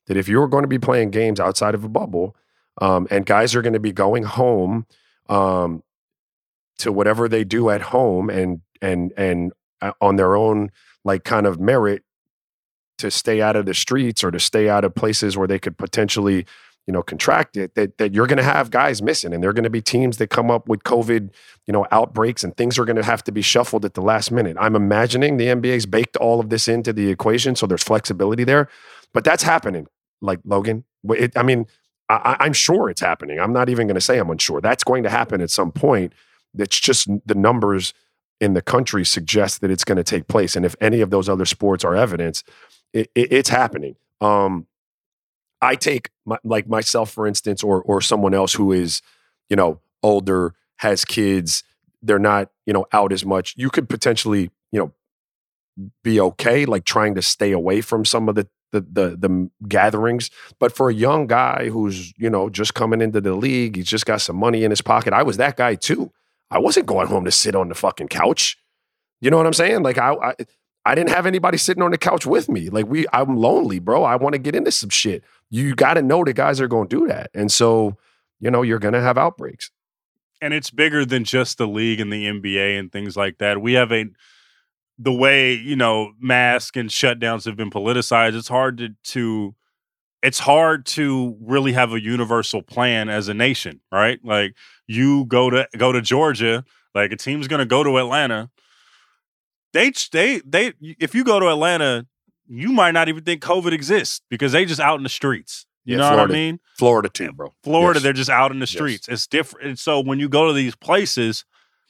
that if you're going to be playing games outside of a bubble, and guys are going to be going home to whatever they do at home and on their own, like, kind of merit to stay out of the streets or to stay out of places where they could potentially, you know, contract it, that you're going to have guys missing, and there are going to be teams that come up with COVID, you know, outbreaks, and things are going to have to be shuffled at the last minute. I'm imagining the NBA's baked all of this into the equation, so there's flexibility there. But that's happening, like, Logan. I'm sure it's happening. I'm not even going to say I'm unsure. That's going to happen at some point. That's just the numbers in the country suggest that it's going to take place. And if any of those other sports are evidence, it's happening. I take myself, for instance, or someone else who is, you know, older, has kids, they're not, you know, out as much. You could potentially, you know, be okay, like, trying to stay away from some of the gatherings. But for a young guy who's, you know, just coming into the league, he's just got some money in his pocket. I was that guy too. I wasn't going home to sit on the fucking couch. You know what I'm saying? Like, I didn't have anybody sitting on the couch with me. Like, I'm lonely, bro. I want to get into some shit. You got to know the guys are going to do that. And so, you know, you're going to have outbreaks. And it's bigger than just the league and the NBA and things like that. We have the way, you know, masks and shutdowns have been politicized. It's hard to really have a universal plan as a nation, right? Like, you go to Georgia, like, a team's going to go to Atlanta. They if you go to Atlanta, you might not even think COVID exists because they just out in the streets. You know what I mean? Florida too, bro. Florida, yes. They're just out in the streets. Yes. It's different. And so when you go to these places,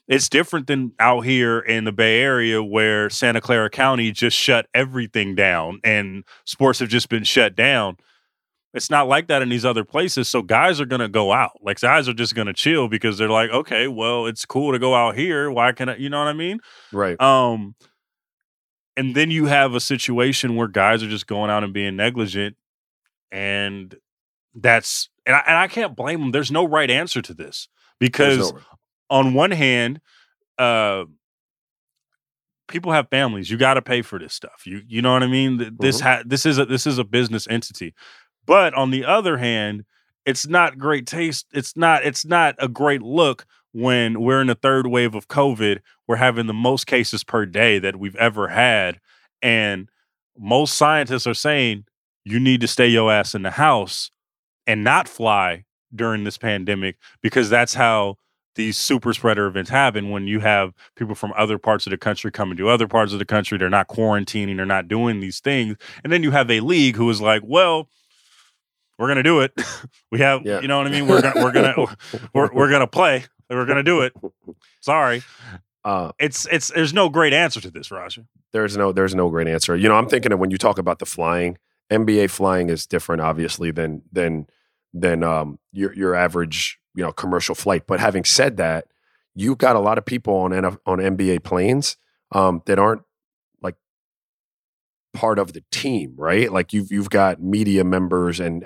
it's different than out here in the Bay Area where Santa Clara County just shut everything down and sports have just been shut down. It's not like that in these other places. So guys are going to go out. Like, guys are just going to chill because they're like, okay, well, it's cool to go out here. Why can't I? You know what I mean? Right. And then you have a situation where guys are just going out and being negligent. And that's, and I can't blame them. There's no right answer to this because on one hand, people have families. You got to pay for this stuff. You know what I mean? This is a business entity. But on the other hand, it's not great taste. It's not a great look when we're in the third wave of COVID. We're having the most cases per day that we've ever had. And most scientists are saying you need to stay your ass in the house and not fly during this pandemic because that's how these super spreader events happen. When you have people from other parts of the country coming to other parts of the country, they're not quarantining, they're not doing these things. And then you have a league who is like, well, we're gonna do it. We have, yeah. You know what I mean. We're gonna play. We're gonna do it. Sorry, there's no great answer to this, Raja. There's no great answer. You know, I'm thinking of when you talk about the flying. NBA flying is different, obviously, than your average, you know, commercial flight. But having said that, you've got a lot of people on NBA planes that aren't part of the team, right? Like you've got media members and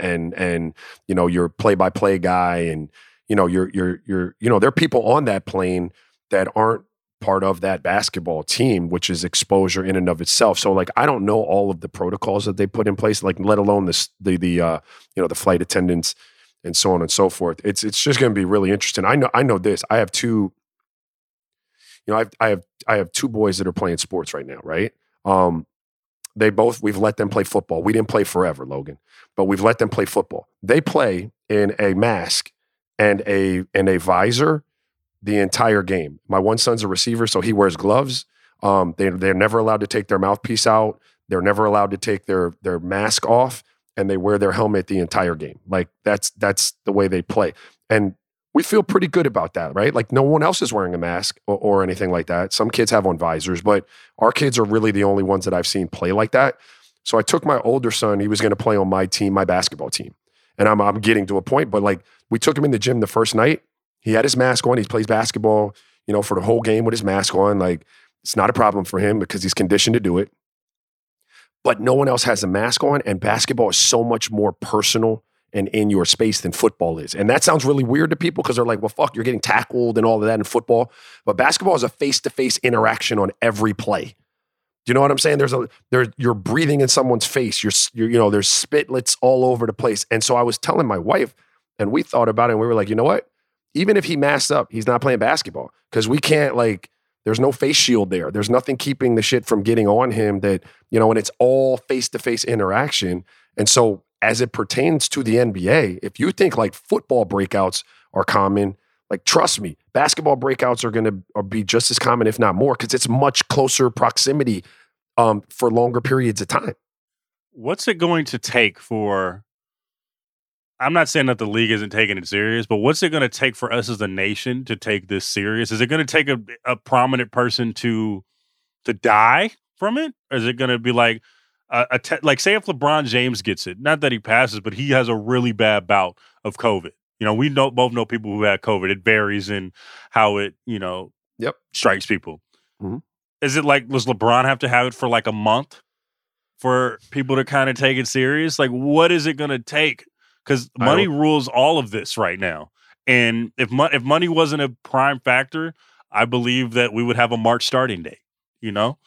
you know, your play-by-play guy, and you know, your you know, there are people on that plane that aren't part of that basketball team, which is exposure in and of itself. So like, I don't know all of the protocols that they put in place, like, let alone the you know, the flight attendants and so on and so forth. It's just going to be really interesting. I know this. I have two, you know, I have two boys that are playing sports right now, right? We've let them play football. We didn't play forever, Logan, but we've let them play football. They play in a mask and a visor the entire game. My one son's a receiver, so he wears gloves. They're never allowed to take their mouthpiece out. They're never allowed to take their mask off. and they wear their helmet the entire game. Like that's the way they play. And we feel pretty good about that, right? Like no one else is wearing a mask or anything like that. Some kids have on visors, but our kids are really the only ones that I've seen play like that. So I took my older son, he was going to play on my team, my basketball team. And I'm getting to a point, but like we took him in the gym the first night. He had his mask on. He plays basketball, you know, for the whole game with his mask on. Like it's not a problem for him because he's conditioned to do it. But no one else has a mask on, and basketball is so much more personal and in your space than football is. And that sounds really weird to people because they're like, well, fuck, you're getting tackled and all of that in football. But basketball is a face-to-face interaction on every play. Do you know what I'm saying? You're breathing in someone's face. You know, there's spitlets all over the place. And so I was telling my wife, and we thought about it, and we were like, you know what? Even if he masks up, he's not playing basketball because we can't like, there's no face shield there. There's nothing keeping the shit from getting on him that, you know, and it's all face-to-face interaction. And so as it pertains to the NBA, if you think like football breakouts are common, like trust me, basketball breakouts are going to be just as common, if not more, because it's much closer proximity for longer periods of time. What's it going to take for... I'm not saying that the league isn't taking it serious, but what's it going to take for us as a nation to take this serious? Is it going to take a prominent person to die from it? Or is it going to be like, like say if LeBron James gets it, not that he passes, but he has a really bad bout of COVID. You know, we both know people who had COVID. It varies in how it, you know, strikes people. Mm-hmm. Is it like, does LeBron have to have it for like a month for people to kind of take it serious? Like, what is it going to take? Because money rules all of this right now. And if money wasn't a prime factor, I believe that we would have a March starting date, you know?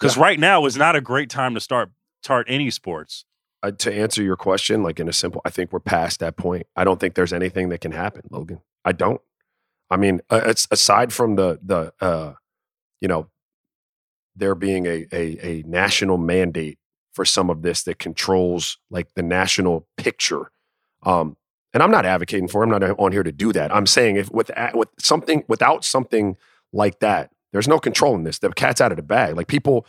Because right now is not a great time to start any sports. To answer your question, like in a simple, I think we're past that point. I don't think there's anything that can happen, Logan. I don't. I mean, it's aside from the you know, there being a national mandate for some of this that controls like the national picture. And I'm not advocating for it. I'm not on here to do that. I'm saying if without something like that, there's no control in this. The cat's out of the bag. Like people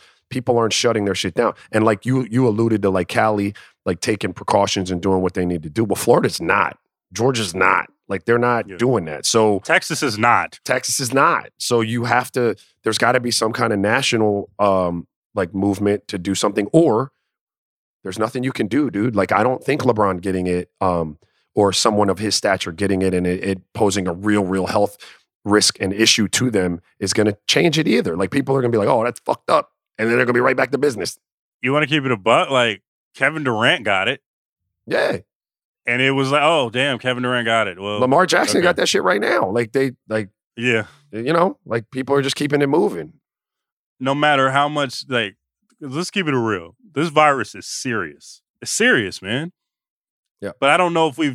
aren't shutting their shit down. And like you alluded to like Cali, like taking precautions and doing what they need to do. Well, Florida's not. Georgia's not. Like they're not doing that. So Texas is not. So you have to, there's gotta be some kind of national like movement to do something, or there's nothing you can do, dude. Like, I don't think LeBron getting it or someone of his stature getting it and it posing a real health risk and issue to them is going to change it either. Like, people are going to be like, oh, that's fucked up. And then they're going to be right back to business. You want to keep it a buck? Like, Kevin Durant got it. Yeah. And it was like, oh, damn, Kevin Durant got it. Well, Lamar Jackson got that shit right now. Like, yeah. You know, like, people are just keeping it moving. No matter how much, like, let's keep it real. This virus is serious. It's serious, man. Yeah. But I don't know if this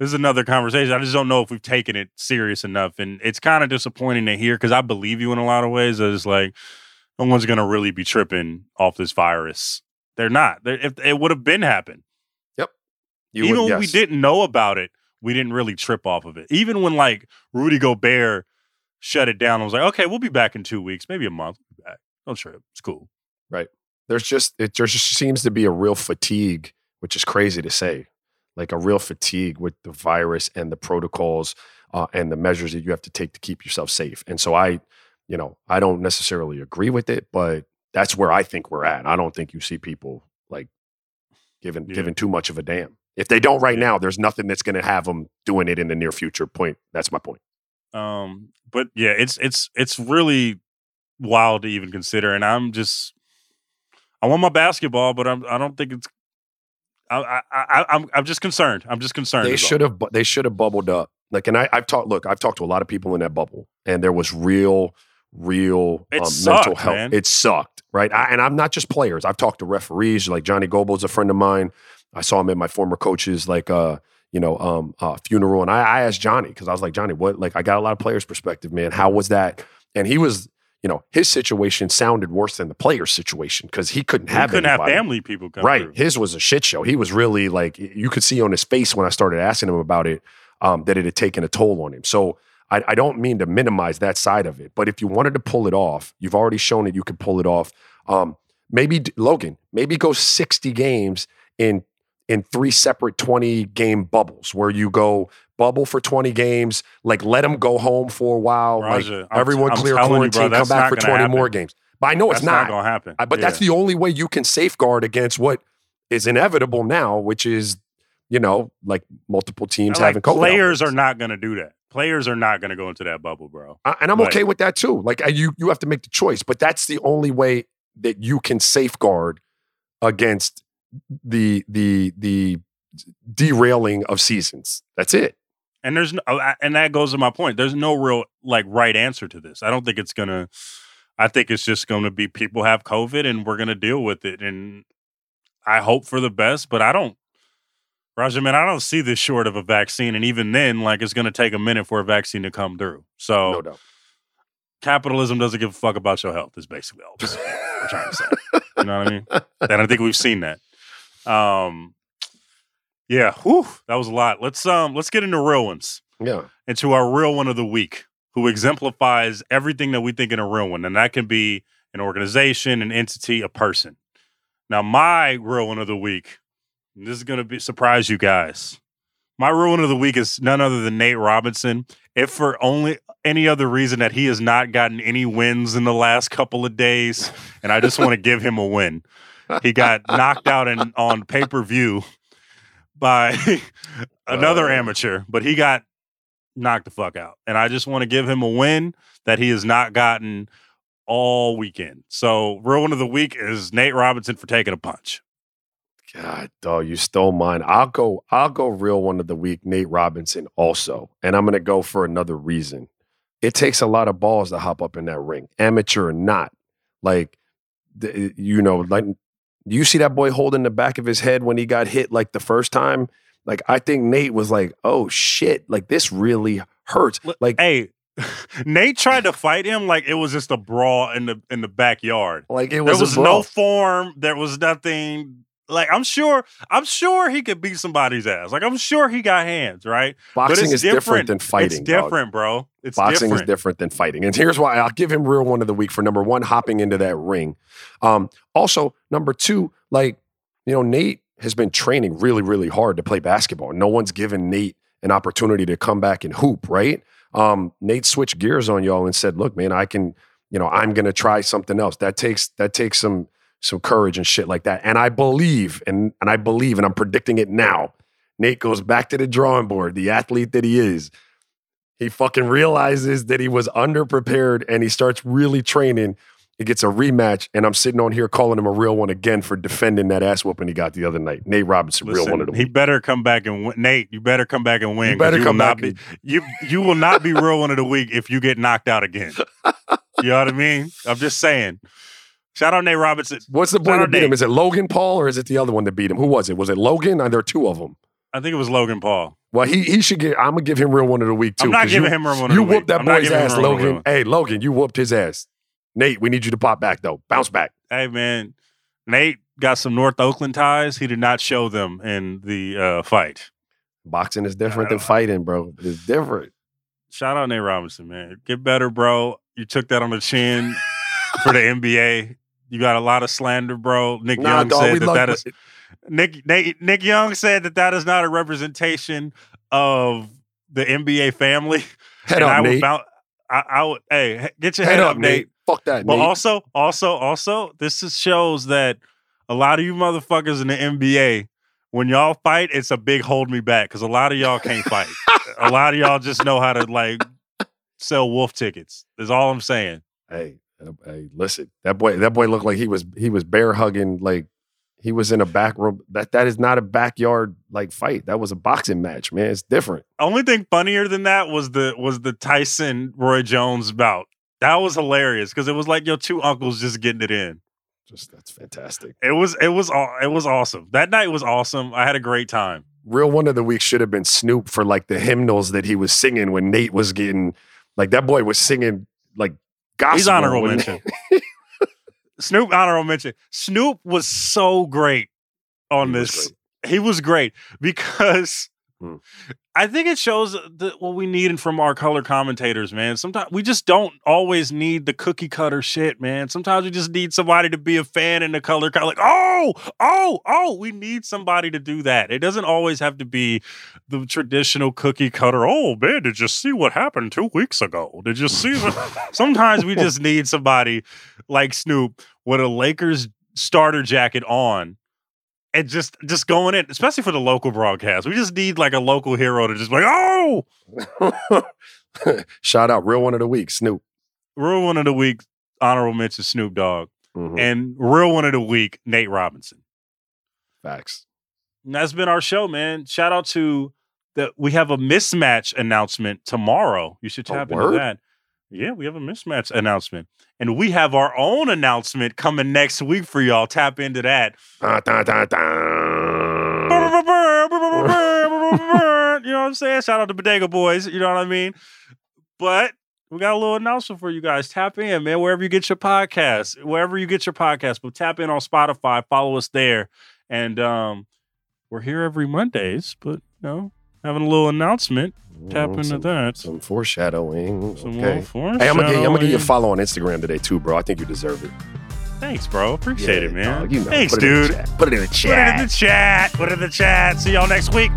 is another conversation. I just don't know if we've taken it serious enough. And it's kind of disappointing to hear because I believe you in a lot of ways. It's like, no one's going to really be tripping off this virus. They're not. It would have been happened. Yep. Even when we didn't know about it, we didn't really trip off of it. Even when, like, Rudy Gobert shut it down, I was like, okay, we'll be back in 2 weeks, maybe a month. Don't trip. It's cool. Right. There just seems to be a real fatigue, which is crazy to say, like a real fatigue with the virus and the protocols and the measures that you have to take to keep yourself safe. And so I don't necessarily agree with it, but that's where I think we're at. I don't think you see people like giving too much of a damn. If they don't right now, there's nothing that's going to have them doing it in the near future. Point. That's my point. But yeah, it's really wild to even consider. And I want my basketball, but I'm just concerned. I'm just concerned. They should have bubbled up. Like, and I've talked to a lot of people in that bubble, and there was real sucked, mental health. Man. It sucked. Right. And I'm not just players. I've talked to referees, like Johnny Goebel's a friend of mine. I saw him at my former coach's, like, funeral. And I asked Johnny, because I was like, Johnny, what? Like, I got a lot of players' perspective, man. How was that? And he was, you know, his situation sounded worse than the player's situation because he couldn't have family people come right through. His was a shit show. He was really like, you could see on his face when I started asking him about it that it had taken a toll on him. So I don't mean to minimize that side of it, but if you wanted to pull it off, you've already shown that you could pull it off. Maybe Logan, go 60 games in in three separate 20-game bubbles where you go bubble for 20 games, like let them go home for a while. Raja, like, everyone clear quarantine, come back for 20 more games. But I know that's it's not going to happen. But that's the only way you can safeguard against what is inevitable now, which is, you know, like multiple teams like having COVID. Players are not going to do that. Players are not going to go into that bubble, bro. And I'm like, okay with that too. Like you have to make the choice, but that's the only way that you can safeguard against the derailing of seasons. That's it. And there's no, and that goes to my point. There's no real like right answer to this. I don't think it's gonna. I think it's just going to be people have COVID and we're going to deal with it. And I hope for the best, but I don't. Raja, man, I don't see this short of a vaccine. And even then, like, it's going to take a minute for a vaccine to come through. So, no doubt. Capitalism doesn't give a fuck about your health is basically all we're trying to say. You know what I mean? And I think we've seen that. Yeah, whew, that was a lot. Let's get into real ones. Yeah. Into our real one of the week, who exemplifies everything that we think in a real one. And that can be an organization, an entity, a person. Now, my real one of the week, this is going to be surprise you guys. My ruin of the week is none other than Nate Robinson. If for only any other reason that he has not gotten any wins in the last couple of days, and I just want to give him a win. He got knocked out on pay-per-view by another amateur, but he got knocked the fuck out. And I just want to give him a win that he has not gotten all weekend. So ruin of the week is Nate Robinson for taking a punch. God, dog, you stole mine. I'll go real one of the week, Nate Robinson also. And I'm going to go for another reason. It takes a lot of balls to hop up in that ring, amateur or not. Like, you know, like you see that boy holding the back of his head when he got hit like the first time. Like, I think Nate was like, oh, shit, like this really hurts. Like, hey. Nate tried to fight him like it was just a brawl in the backyard. Like it was there was no form. There was nothing. Like, I'm sure he could beat somebody's ass. Like, I'm sure he got hands, right? Boxing is different than fighting. It's different, bro. It's different. Boxing is different than fighting. And here's why I'll give him real one of the week for number one, hopping into that ring. Also, number two, like, you know, Nate has been training really, really hard to play basketball. No one's given Nate an opportunity to come back and hoop, right? Nate switched gears on y'all and said, look, man, I can, you know, I'm going to try something else. That takes some courage and shit like that. And I believe, and I'm predicting it now, Nate goes back to the drawing board, the athlete that he is. He fucking realizes that he was underprepared and he starts really training. He gets a rematch, and I'm sitting on here calling him a real one again for defending that ass whooping he got the other night. Nate Robinson, real one of the week. He better come back and win. Nate, you better come back and win. You better come back. You will not be real one of the week if you get knocked out again. You know what I mean? I'm just saying. Shout out Nate Robinson. What's the boy that beat him? Is it Logan Paul or is it the other one that beat him? Who was it? Was it Logan? There are two of them. I think it was Logan Paul. Well, he should get. I'm gonna give him real one of the week too. I'm not giving him real one of the week. You whooped that boy's ass, Logan. Hey, Logan, you whooped his ass. Nate, we need you to pop back though. Bounce back. Hey man, Nate got some North Oakland ties. He did not show them in the fight. Boxing is different than fighting, bro. It's different. Shout out Nate Robinson, man. Get better, bro. You took that on the chin for the NBA. You got a lot of slander, bro. Nick Young said that is not a representation of the NBA family. Get your head up, Nate. Fuck that, Nate. But also, this shows that a lot of you motherfuckers in the NBA, when y'all fight, it's a big hold me back because a lot of y'all can't fight. A lot of y'all just know how to like sell wolf tickets. That's all I'm saying. Hey, listen, that boy looked like he was bear hugging, like he was in a back room. That is not a backyard like fight. That was a boxing match, man. It's different. Only thing funnier than that was the Tyson Roy Jones bout. That was hilarious because it was like your two uncles just getting it in. Just that's fantastic. It was awesome. That night was awesome. I had a great time. Real one of the week should have been Snoop for like the hymnals that he was singing when Nate was getting like that boy was singing like. Gospel. He's honorable mention. Snoop, honorable mention. Snoop was so great on this. He was great because I think it shows what we need from our color commentators, man. Sometimes we just don't always need the cookie cutter shit, man. Sometimes we just need somebody to be a fan in the color. Like, oh, we need somebody to do that. It doesn't always have to be the traditional cookie cutter. Oh, man, did you see what happened 2 weeks ago? Did you see that? Sometimes we just need somebody like Snoop with a Lakers starter jacket on. And just going in, especially for the local broadcast. We just need like a local hero to just be like, oh! Shout out, Real One of the Week, Snoop. Real One of the Week, honorable mention, Snoop Dogg. Mm-hmm. And Real One of the Week, Nate Robinson. Facts. And that's been our show, man. Shout out to we have a mismatch announcement tomorrow. You should tap into that. Yeah, we have a mismatch announcement. And we have our own announcement coming next week for y'all. Tap into that. You know what I'm saying? Shout out to Bodega Boys. You know what I mean? But we got a little announcement for you guys. Tap in, man, wherever you get your podcast. Wherever you get your podcast. But tap in on Spotify. Follow us there. And we're here every Mondays. But, you know, having a little announcement. Tap into that. Some foreshadowing. Some foreshadowing. Hey, I'm gonna give you a follow on Instagram today too, bro. I think you deserve it. Thanks, bro. Appreciate it, man. Dog, you know, thanks, dude. Put it in the chat. Put it in the chat. See y'all next week.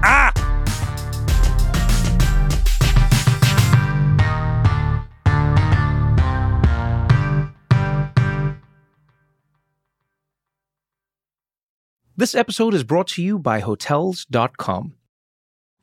This episode is brought to you by Hotels.com.